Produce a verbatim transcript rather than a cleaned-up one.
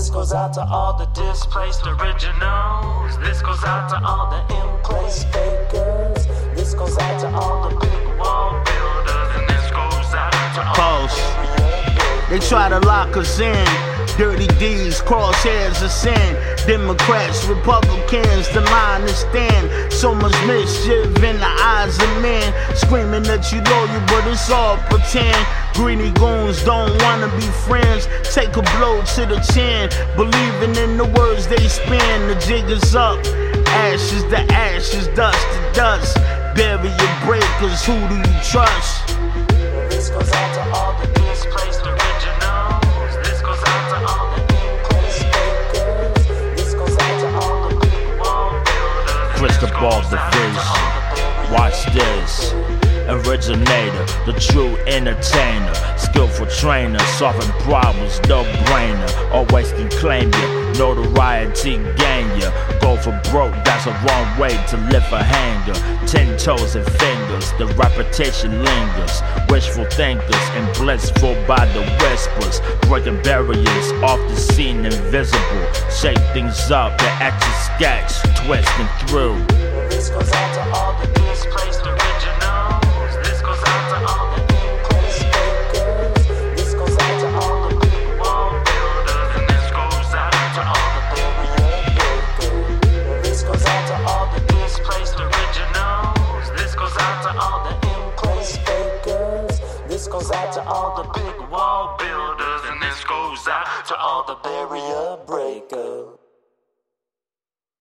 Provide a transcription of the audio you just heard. This goes out to all the displaced originals. This goes out to all the in-place fakers. This goes out to all the big wall builders. And this goes out to all the They try to lock us in. Dirty D's, crosshairs of sin. Democrats, Republicans, the line is thin. So much mischief in the eyes of men. Screaming that you loyal, but it's all pretend. Greedy goons don't wanna be friends. Take a blow to the chin, believing in the words they spin. The jig is up, ashes to ashes, dust to dust. Bury your breakers, who do you trust? This goes out to all the displaced originals. This goes out to all the in-place fakers. This goes out to all the big wall builders. Crystal ball division, watch this. Originator, the true entertainer, skillful trainer, solving problems, no-brainer. Always can claim you, notoriety gain you. Go for broke, that's a wrong way to lift a hanger. Ten toes and fingers, the repetition lingers. Wishful thinkers and blissful by the whispers. Breaking barriers off the scene, invisible. Shake things up, the action sketch, twisting through. This goes out to all the displaced originals. This goes out to all the big wall builders, and this goes out to all the barrier breakers.